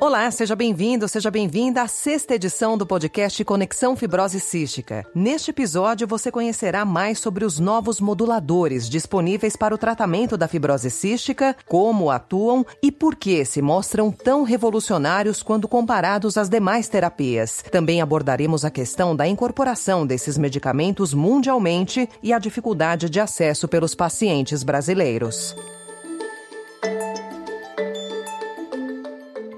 Olá, seja bem-vindo, seja bem-vinda à sexta edição do podcast Conexão Fibrose Cística. Neste episódio, você conhecerá mais sobre os novos moduladores disponíveis para o tratamento da fibrose cística, como atuam e por que se mostram tão revolucionários quando comparados às demais terapias. Também abordaremos a questão da incorporação desses medicamentos mundialmente e a dificuldade de acesso pelos pacientes brasileiros.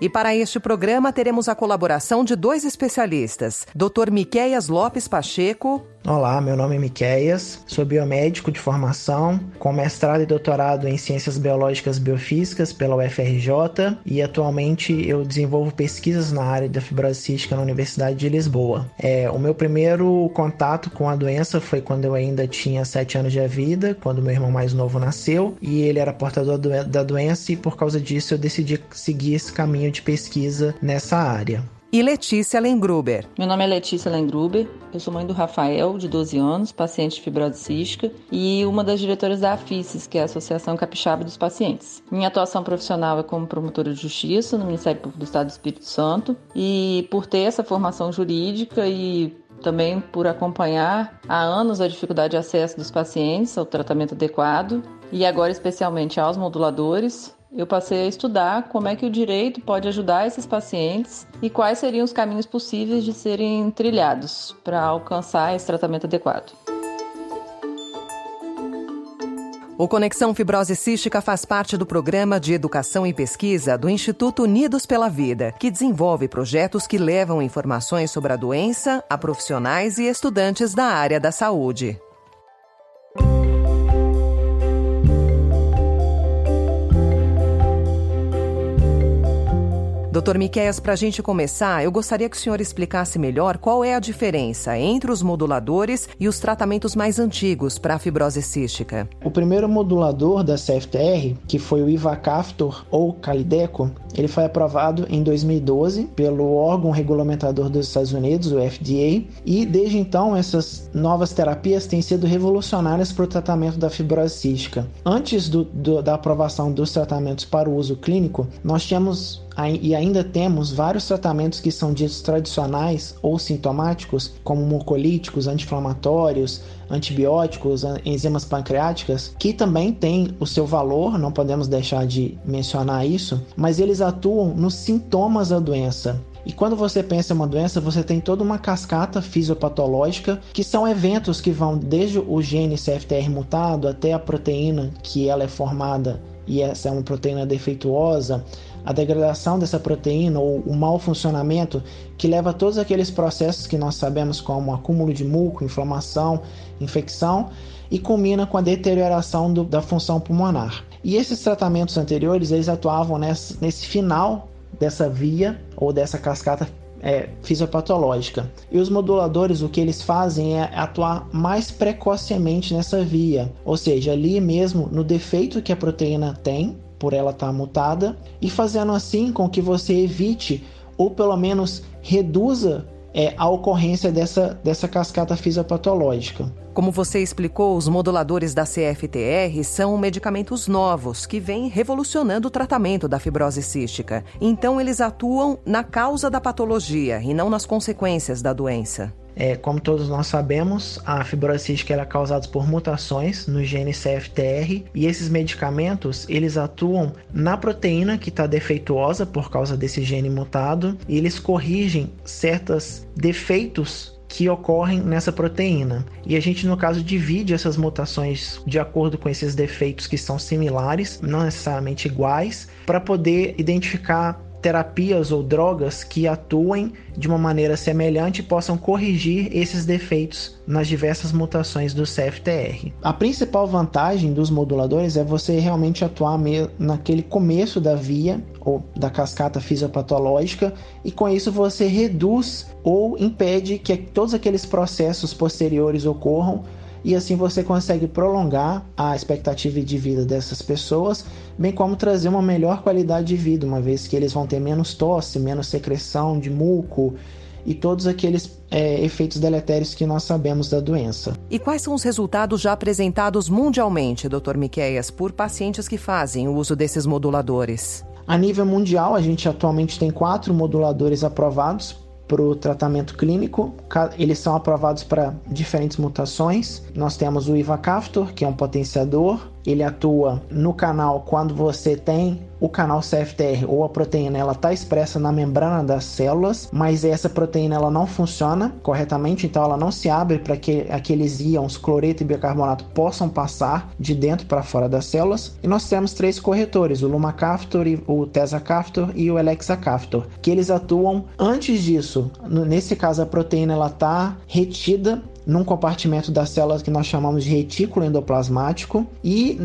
E para este programa teremos a colaboração de dois especialistas, Dr. Miquéias Lopes Pacheco. Olá, meu nome é Miquéias, sou biomédico de formação, com mestrado e doutorado em Ciências Biológicas e Biofísicas pela UFRJ e atualmente eu desenvolvo pesquisas na área da fibrose cística na Universidade de Lisboa. O meu primeiro contato com a doença foi quando eu ainda tinha 7 anos de vida, quando meu irmão mais novo nasceu e ele era portador da doença e por causa disso eu decidi seguir esse caminho de pesquisa nessa área. E Letícia Lengruber. Meu nome é Letícia Lengruber, eu sou mãe do Rafael, de 12 anos, paciente de fibrose cística e uma das diretoras da AFICES, que é a Associação Capixaba dos Pacientes. Minha atuação profissional é como promotora de justiça no Ministério Público do Estado do Espírito Santo e por ter essa formação jurídica e também por acompanhar há anos a dificuldade de acesso dos pacientes ao tratamento adequado e agora especialmente aos moduladores, eu passei a estudar como é que o direito pode ajudar esses pacientes e quais seriam os caminhos possíveis de serem trilhados para alcançar esse tratamento adequado. O Conexão Fibrose Cística faz parte do Programa de Educação e Pesquisa do Instituto Unidos pela Vida, que desenvolve projetos que levam informações sobre a doença a profissionais e estudantes da área da saúde. Doutor Miquéias, para a gente começar, eu gostaria que o senhor explicasse melhor qual é a diferença entre os moduladores e os tratamentos mais antigos para a fibrose cística. O primeiro modulador da CFTR, que foi o Ivacaftor ou Kalydeco, ele foi aprovado em 2012 pelo órgão regulamentador dos Estados Unidos, o FDA, e desde então essas novas terapias têm sido revolucionárias para o tratamento da fibrose cística. Antes da aprovação dos tratamentos para o uso clínico, nós tínhamos e ainda temos vários tratamentos que são ditos tradicionais ou sintomáticos, como mucolíticos, anti-inflamatórios, antibióticos, enzimas pancreáticas, que também têm o seu valor, não podemos deixar de mencionar isso, mas eles atuam nos sintomas da doença. E quando você pensa em uma doença, você tem toda uma cascata fisiopatológica, que são eventos que vão desde o gene CFTR mutado até a proteína que ela é formada, e essa é uma proteína defeituosa, a degradação dessa proteína ou o mau funcionamento que leva a todos aqueles processos que nós sabemos como acúmulo de muco, inflamação, infecção e culmina com a deterioração da função pulmonar. E esses tratamentos anteriores, eles atuavam nesse final dessa via ou dessa cascata fisiopatológica. E os moduladores, o que eles fazem é atuar mais precocemente nessa via, ou seja, ali mesmo no defeito que a proteína tem, por ela estar mutada, e fazendo assim com que você evite ou pelo menos reduza a ocorrência dessa cascata fisiopatológica. Como você explicou, os moduladores da CFTR são medicamentos novos que vêm revolucionando o tratamento da fibrose cística. Então eles atuam na causa da patologia e não nas consequências da doença. Como todos nós sabemos, a fibrose cística é causada por mutações no gene CFTR e esses medicamentos eles atuam na proteína que está defeituosa por causa desse gene mutado e eles corrigem certos defeitos que ocorrem nessa proteína. E a gente, no caso, divide essas mutações de acordo com esses defeitos que são similares, não necessariamente iguais, para poder identificar terapias ou drogas que atuem de uma maneira semelhante e possam corrigir esses defeitos nas diversas mutações do CFTR. A principal vantagem dos moduladores é você realmente atuar naquele começo da via ou da cascata fisiopatológica e com isso você reduz ou impede que todos aqueles processos posteriores ocorram e assim você consegue prolongar a expectativa de vida dessas pessoas, bem como trazer uma melhor qualidade de vida, uma vez que eles vão ter menos tosse, menos secreção de muco e todos aqueles efeitos deletérios que nós sabemos da doença. E quais são os resultados já apresentados mundialmente, Dr. Miquéias, por pacientes que fazem o uso desses moduladores? A nível mundial, a gente atualmente tem 4 moduladores aprovados para o tratamento clínico. Eles são aprovados para diferentes mutações. Nós temos o Ivacaftor, que é um potenciador. Ele atua no canal quando você tem o canal CFTR ou a proteína, ela está expressa na membrana das células, mas essa proteína ela não funciona corretamente, então ela não se abre para que aqueles íons cloreto e bicarbonato possam passar de dentro para fora das células. E nós temos 3 corretores, o lumacaftor, o tesacaftor e o elexacaftor, que eles atuam antes disso. Nesse caso, a proteína ela está retida num compartimento das células que nós chamamos de retículo endoplasmático, e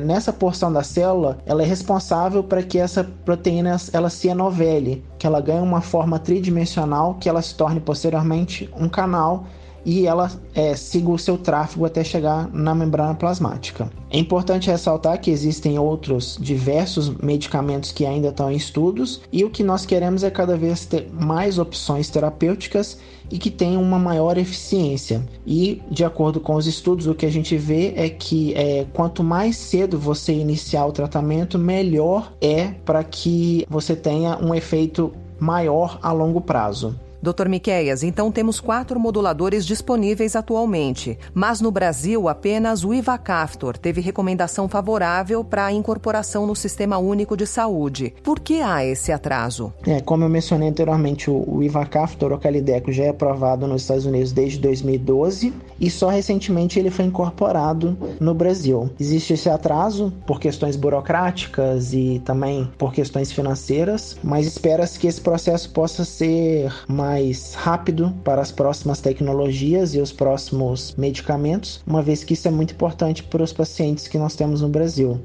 nessa porção da célula ela é responsável para que essa proteína ela se enovele, que ela ganhe uma forma tridimensional, que ela se torne posteriormente um canal e ela siga o seu tráfego até chegar na membrana plasmática. É importante ressaltar que existem outros diversos medicamentos que ainda estão em estudos, e o que nós queremos é cada vez ter mais opções terapêuticas e que tenham uma maior eficiência. E, de acordo com os estudos, o que a gente vê é que quanto mais cedo você iniciar o tratamento, melhor é para que você tenha um efeito maior a longo prazo. Dr. Miquéias, então temos 4 moduladores disponíveis atualmente, mas no Brasil apenas o Ivacaftor teve recomendação favorável para a incorporação no Sistema Único de Saúde. Por que há esse atraso? Como eu mencionei anteriormente, o Ivacaftor, o Kalydeco, já é aprovado nos Estados Unidos desde 2012 e só recentemente ele foi incorporado no Brasil. Existe esse atraso por questões burocráticas e também por questões financeiras, mas espera-se que esse processo possa ser mais rápido para as próximas tecnologias e os próximos medicamentos, uma vez que isso é muito importante para os pacientes que nós temos no Brasil.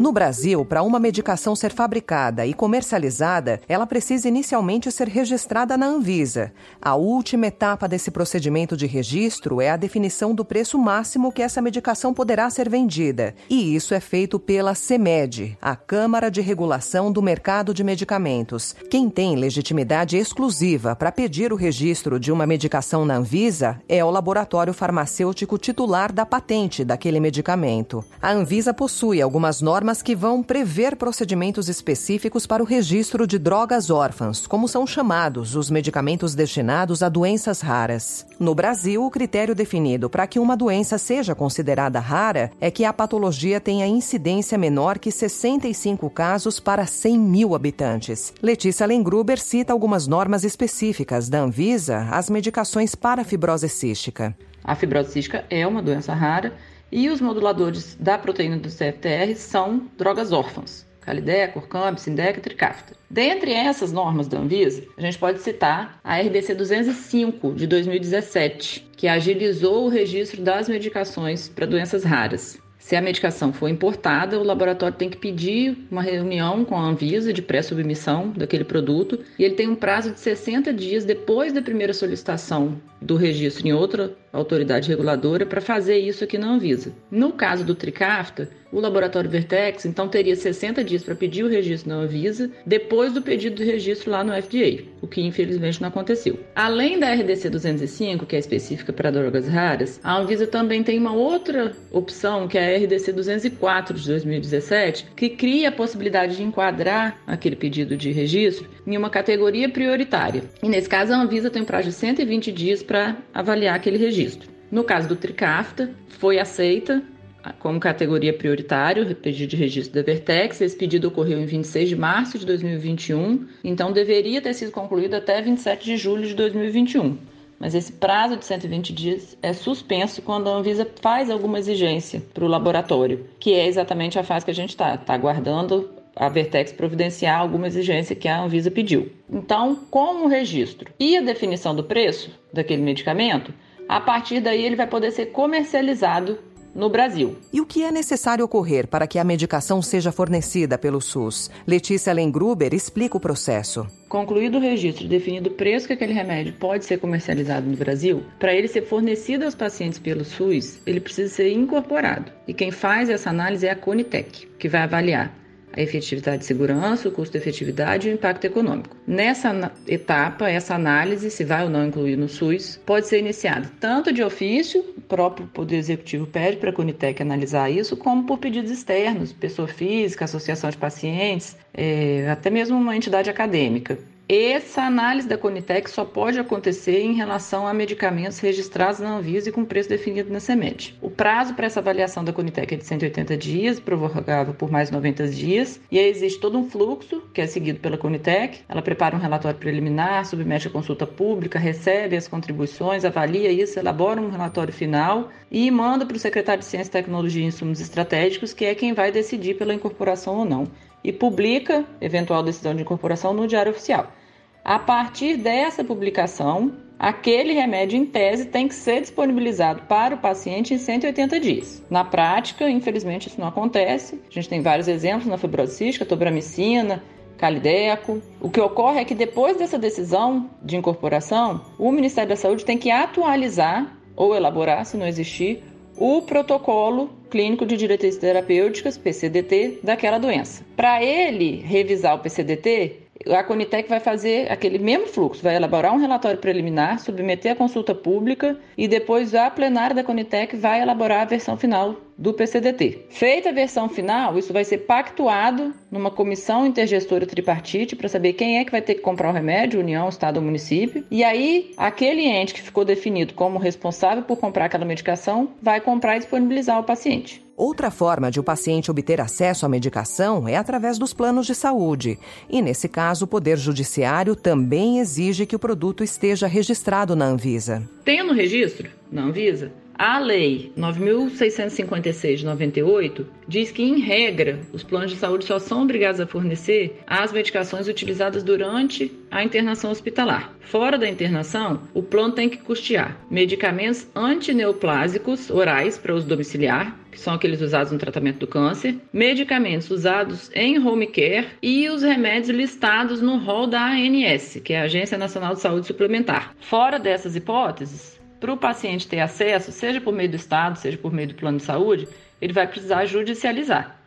No Brasil, para uma medicação ser fabricada e comercializada, ela precisa inicialmente ser registrada na Anvisa. A última etapa desse procedimento de registro é a definição do preço máximo que essa medicação poderá ser vendida. E isso é feito pela Cmed, a Câmara de Regulação do Mercado de Medicamentos. Quem tem legitimidade exclusiva para pedir o registro de uma medicação na Anvisa é o laboratório farmacêutico titular da patente daquele medicamento. A Anvisa possui algumas normas que vão prever procedimentos específicos para o registro de drogas órfãs, como são chamados os medicamentos destinados a doenças raras. No Brasil, o critério definido para que uma doença seja considerada rara é que a patologia tenha incidência menor que 65 casos para 100 mil habitantes. Letícia Lengruber cita algumas normas específicas da Anvisa às medicações para fibrose cística. A fibrose cística é uma doença rara, e os moduladores da proteína do CFTR são drogas órfãs, Kalydeco, Orkambi, Symdeko e Tricafta. Dentre essas normas da Anvisa, a gente pode citar a RDC 205 de 2017, que agilizou o registro das medicações para doenças raras. Se a medicação for importada, o laboratório tem que pedir uma reunião com a Anvisa de pré-submissão daquele produto, e ele tem um prazo de 60 dias depois da primeira solicitação do registro em outra autoridade reguladora para fazer isso aqui na Anvisa. No caso do Tricafta, o laboratório Vertex, então, teria 60 dias para pedir o registro na Anvisa depois do pedido de registro lá no FDA, o que infelizmente não aconteceu. Além da RDC 205, que é específica para drogas raras, a Anvisa também tem uma outra opção, que é a RDC 204 de 2017, que cria a possibilidade de enquadrar aquele pedido de registro em uma categoria prioritária. E nesse caso, a Anvisa tem um prazo de 120 dias para avaliar aquele registro. No caso do Tricafta, foi aceita como categoria prioritária o pedido de registro da Vertex. Esse pedido ocorreu em 26 de março de 2021, então deveria ter sido concluído até 27 de julho de 2021. Mas esse prazo de 120 dias é suspenso quando a Anvisa faz alguma exigência para o laboratório, que é exatamente a fase que a gente está aguardando a Vertex providenciar alguma exigência que a Anvisa pediu. Então, com o registro e a definição do preço daquele medicamento, a partir daí ele vai poder ser comercializado no Brasil. E o que é necessário ocorrer para que a medicação seja fornecida pelo SUS? Letícia Lengruber explica o processo. Concluído o registro e definido o preço que aquele remédio pode ser comercializado no Brasil, para ele ser fornecido aos pacientes pelo SUS, ele precisa ser incorporado. E quem faz essa análise é a Conitec, que vai avaliar a efetividade de segurança, o custo de efetividade e o impacto econômico. Nessa etapa, essa análise, se vai ou não incluir no SUS, pode ser iniciada tanto de ofício, o próprio Poder Executivo pede para a Conitec analisar isso, como por pedidos externos, pessoa física, associação de pacientes, até mesmo uma entidade acadêmica. Essa análise da Conitec só pode acontecer em relação a medicamentos registrados na Anvisa e com preço definido na Cmed. O prazo para essa avaliação da Conitec é de 180 dias, prorrogável por mais 90 dias, e aí existe todo um fluxo que é seguido pela Conitec. Ela prepara um relatório preliminar, submete a consulta pública, recebe as contribuições, avalia isso, elabora um relatório final e manda para o secretário de Ciência, Tecnologia e Insumos Estratégicos, que é quem vai decidir pela incorporação ou não, e publica eventual decisão de incorporação no Diário Oficial. A partir dessa publicação, aquele remédio em tese tem que ser disponibilizado para o paciente em 180 dias. Na prática, infelizmente, isso não acontece. A gente tem vários exemplos na fibrose cística, tobramicina, Kalydeco. O que ocorre é que depois dessa decisão de incorporação, o Ministério da Saúde tem que atualizar ou elaborar, se não existir, o protocolo clínico de diretrizes terapêuticas, PCDT, daquela doença. Para ele revisar o PCDT, a Conitec vai fazer aquele mesmo fluxo, vai elaborar um relatório preliminar, submeter a consulta pública e depois a plenária da Conitec vai elaborar a versão final do PCDT. Feita a versão final, isso vai ser pactuado numa comissão intergestora tripartite para saber quem é que vai ter que comprar o remédio, União, Estado ou Município. E aí, aquele ente que ficou definido como responsável por comprar aquela medicação vai comprar e disponibilizar ao paciente. Outra forma de o paciente obter acesso à medicação é através dos planos de saúde. E, nesse caso, o Poder Judiciário também exige que o produto esteja registrado na Anvisa. Tendo registro na Anvisa, a Lei 9.656 de 98 diz que, em regra, os planos de saúde só são obrigados a fornecer as medicações utilizadas durante a internação hospitalar. Fora da internação, o plano tem que custear medicamentos antineoplásicos orais para uso domiciliar, que são aqueles usados no tratamento do câncer, medicamentos usados em home care e os remédios listados no rol da ANS, que é a Agência Nacional de Saúde Suplementar. Fora dessas hipóteses, para o paciente ter acesso, seja por meio do Estado, seja por meio do plano de saúde, ele vai precisar judicializar.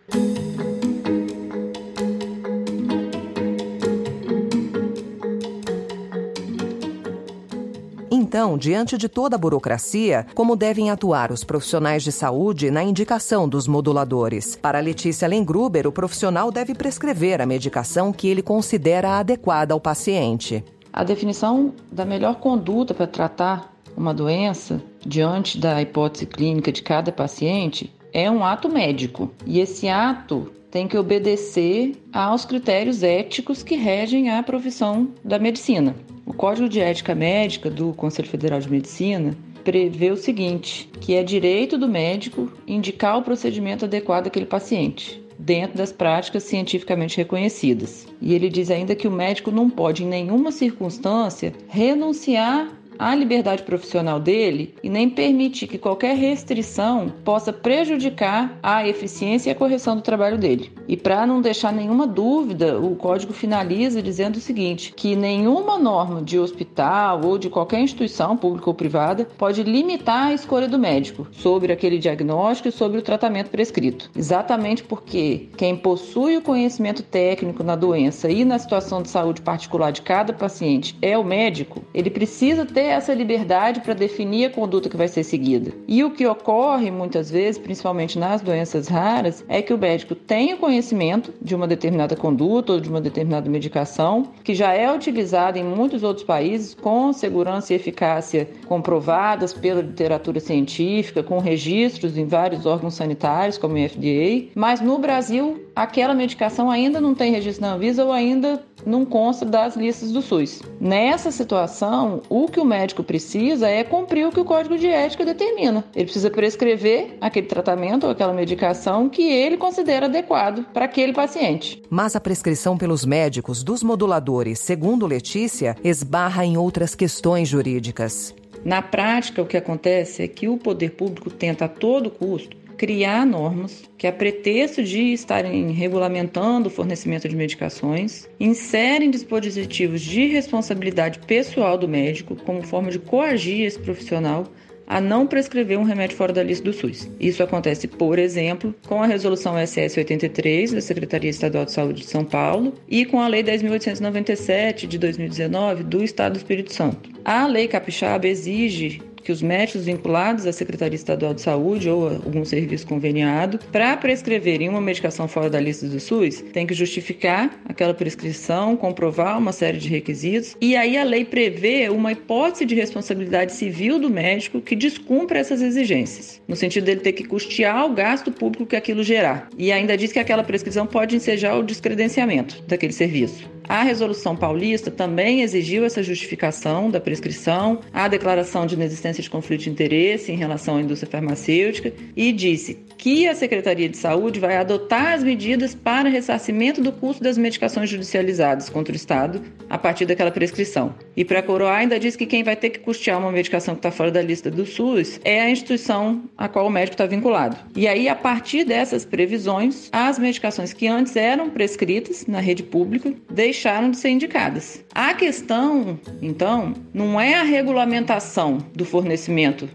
Então, diante de toda a burocracia, como devem atuar os profissionais de saúde na indicação dos moduladores? Para Letícia Lengruber, o profissional deve prescrever a medicação que ele considera adequada ao paciente. A definição da melhor conduta para tratar uma doença, diante da hipótese clínica de cada paciente, é um ato médico. E esse ato tem que obedecer aos critérios éticos que regem a profissão da medicina. O Código de Ética Médica do Conselho Federal de Medicina prevê o seguinte, que é direito do médico indicar o procedimento adequado àquele paciente, dentro das práticas cientificamente reconhecidas. E ele diz ainda que o médico não pode, em nenhuma circunstância, renunciar a liberdade profissional dele e nem permitir que qualquer restrição possa prejudicar a eficiência e a correção do trabalho dele. E para não deixar nenhuma dúvida, o código finaliza dizendo o seguinte, que nenhuma norma de hospital ou de qualquer instituição pública ou privada pode limitar a escolha do médico sobre aquele diagnóstico e sobre o tratamento prescrito. Exatamente porque quem possui o conhecimento técnico na doença e na situação de saúde particular de cada paciente é o médico, ele precisa ter essa liberdade para definir a conduta que vai ser seguida. E o que ocorre muitas vezes, principalmente nas doenças raras, é que o médico tem o conhecimento de uma determinada conduta ou de uma determinada medicação, que já é utilizada em muitos outros países com segurança e eficácia comprovadas pela literatura científica, com registros em vários órgãos sanitários, como o FDA, mas no Brasil aquela medicação ainda não tem registro na Anvisa ou ainda não consta das listas do SUS. Nessa situação, o que o médico precisa é cumprir o que o Código de Ética determina. Ele precisa prescrever aquele tratamento ou aquela medicação que ele considera adequado para aquele paciente. Mas a prescrição pelos médicos dos moduladores, segundo Letícia, esbarra em outras questões jurídicas. Na prática, o que acontece é que o poder público tenta a todo custo criar normas que, a pretexto de estarem regulamentando o fornecimento de medicações, inserem dispositivos de responsabilidade pessoal do médico como forma de coagir esse profissional a não prescrever um remédio fora da lista do SUS. Isso acontece, por exemplo, com a Resolução SS-83 da Secretaria Estadual de Saúde de São Paulo e com a Lei 10.897 de 2019 do Estado do Espírito Santo. A Lei Capixaba exige que os médicos vinculados à Secretaria Estadual de Saúde ou a algum serviço conveniado, para prescreverem uma medicação fora da lista do SUS, tem que justificar aquela prescrição, comprovar uma série de requisitos, e aí a lei prevê uma hipótese de responsabilidade civil do médico que descumpra essas exigências, no sentido dele ter que custear o gasto público que aquilo gerar. E ainda diz que aquela prescrição pode ensejar o descredenciamento daquele serviço. A Resolução Paulista também exigiu essa justificação da prescrição, a declaração de inexistência de conflito de interesse em relação à indústria farmacêutica e disse que a Secretaria de Saúde vai adotar as medidas para ressarcimento do custo das medicações judicializadas contra o Estado a partir daquela prescrição. E para coroar, ainda diz que quem vai ter que custear uma medicação que está fora da lista do SUS é a instituição a qual o médico está vinculado. E aí, a partir dessas previsões, as medicações que antes eram prescritas na rede pública deixaram de ser indicadas. A questão, então, não é a regulamentação do fornecimento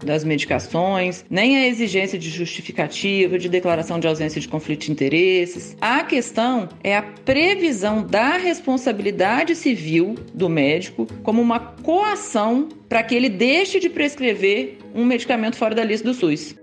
das medicações, nem a exigência de justificativa, de declaração de ausência de conflito de interesses. A questão é a previsão da responsabilidade civil do médico como uma coação para que ele deixe de prescrever um medicamento fora da lista do SUS.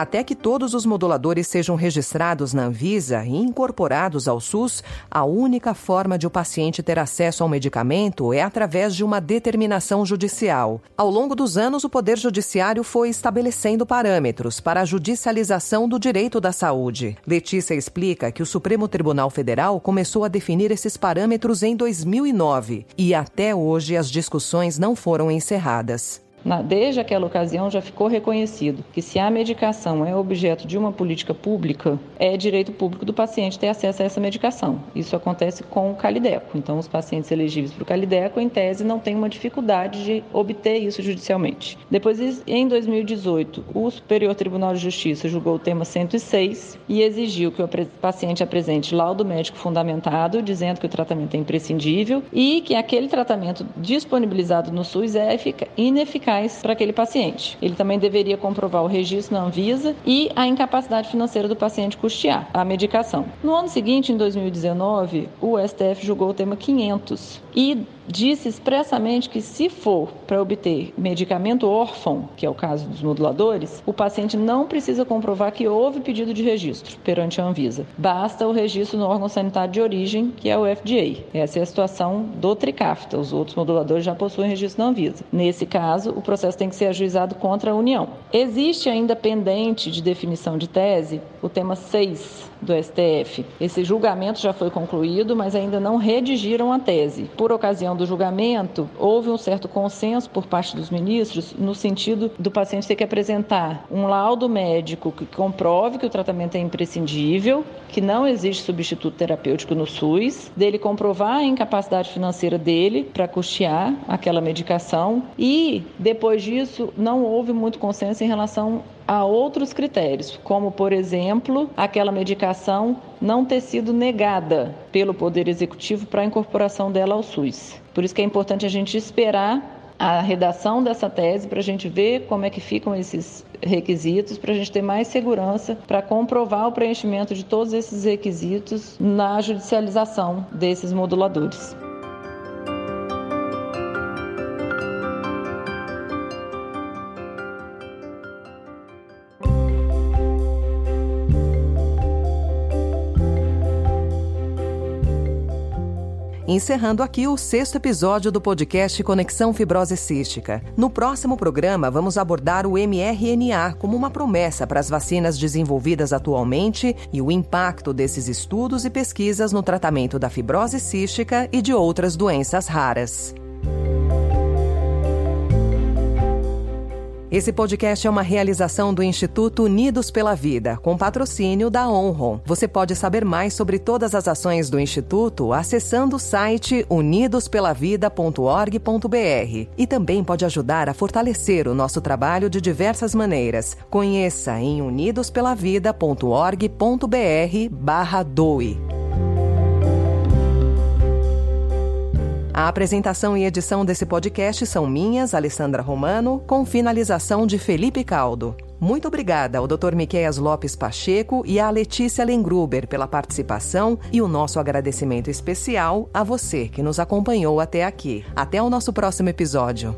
Até que todos os moduladores sejam registrados na Anvisa e incorporados ao SUS, a única forma de o paciente ter acesso ao medicamento é através de uma determinação judicial. Ao longo dos anos, o Poder Judiciário foi estabelecendo parâmetros para a judicialização do direito da saúde. Letícia explica que o Supremo Tribunal Federal começou a definir esses parâmetros em 2009 e até hoje as discussões não foram encerradas. Desde aquela ocasião já ficou reconhecido que se a medicação é objeto de uma política pública, é direito público do paciente ter acesso a essa medicação. Isso acontece com o Kalydeco. Então, os pacientes elegíveis para o Kalydeco, em tese, não têm uma dificuldade de obter isso judicialmente. Depois, em 2018, o Superior Tribunal de Justiça julgou o tema 106 e exigiu que o paciente apresente laudo médico fundamentado, dizendo que o tratamento é imprescindível e que aquele tratamento disponibilizado no SUS é ineficaz para aquele paciente. Ele também deveria comprovar o registro na Anvisa e a incapacidade financeira do paciente custear a medicação. No ano seguinte, em 2019, o STF julgou o tema 500 e disse expressamente que, se for para obter medicamento órfão, que é o caso dos moduladores, o paciente não precisa comprovar que houve pedido de registro perante a Anvisa. Basta o registro no órgão sanitário de origem, que é o FDA. Essa é a situação do Tricafta. Os outros moduladores já possuem registro na Anvisa. Nesse caso, o processo tem que ser ajuizado contra a União. Existe ainda pendente de definição de tese o tema 6 do STF. Esse julgamento já foi concluído, mas ainda não redigiram a tese. Por ocasião do julgamento, houve um certo consenso por parte dos ministros no sentido do paciente ter que apresentar um laudo médico que comprove que o tratamento é imprescindível, que não existe substituto terapêutico no SUS, dele comprovar a incapacidade financeira dele para custear aquela medicação e, depois disso, não houve muito consenso em relação a outros critérios, como, por exemplo, aquela medicação não ter sido negada pelo Poder Executivo para a incorporação dela ao SUS. Por isso que é importante a gente esperar a redação dessa tese para a gente ver como é que ficam esses requisitos, para a gente ter mais segurança para comprovar o preenchimento de todos esses requisitos na judicialização desses moduladores. Encerrando aqui o 6º episódio do podcast Conexão Fibrose Cística. No próximo programa, vamos abordar o mRNA como uma promessa para as vacinas desenvolvidas atualmente e o impacto desses estudos e pesquisas no tratamento da fibrose cística e de outras doenças raras. Esse podcast é uma realização do Instituto Unidos pela Vida, com patrocínio da Onrom. Você pode saber mais sobre todas as ações do Instituto acessando o site unidospelavida.org.br e também pode ajudar a fortalecer o nosso trabalho de diversas maneiras. Conheça em unidospelavida.org.br/doe. A apresentação e edição desse podcast são minhas, Alessandra Romano, com finalização de Felipe Caldo. Muito obrigada ao Dr. Miquéias Lopes Pacheco e à Letícia Lengruber pela participação e o nosso agradecimento especial a você que nos acompanhou até aqui. Até o nosso próximo episódio.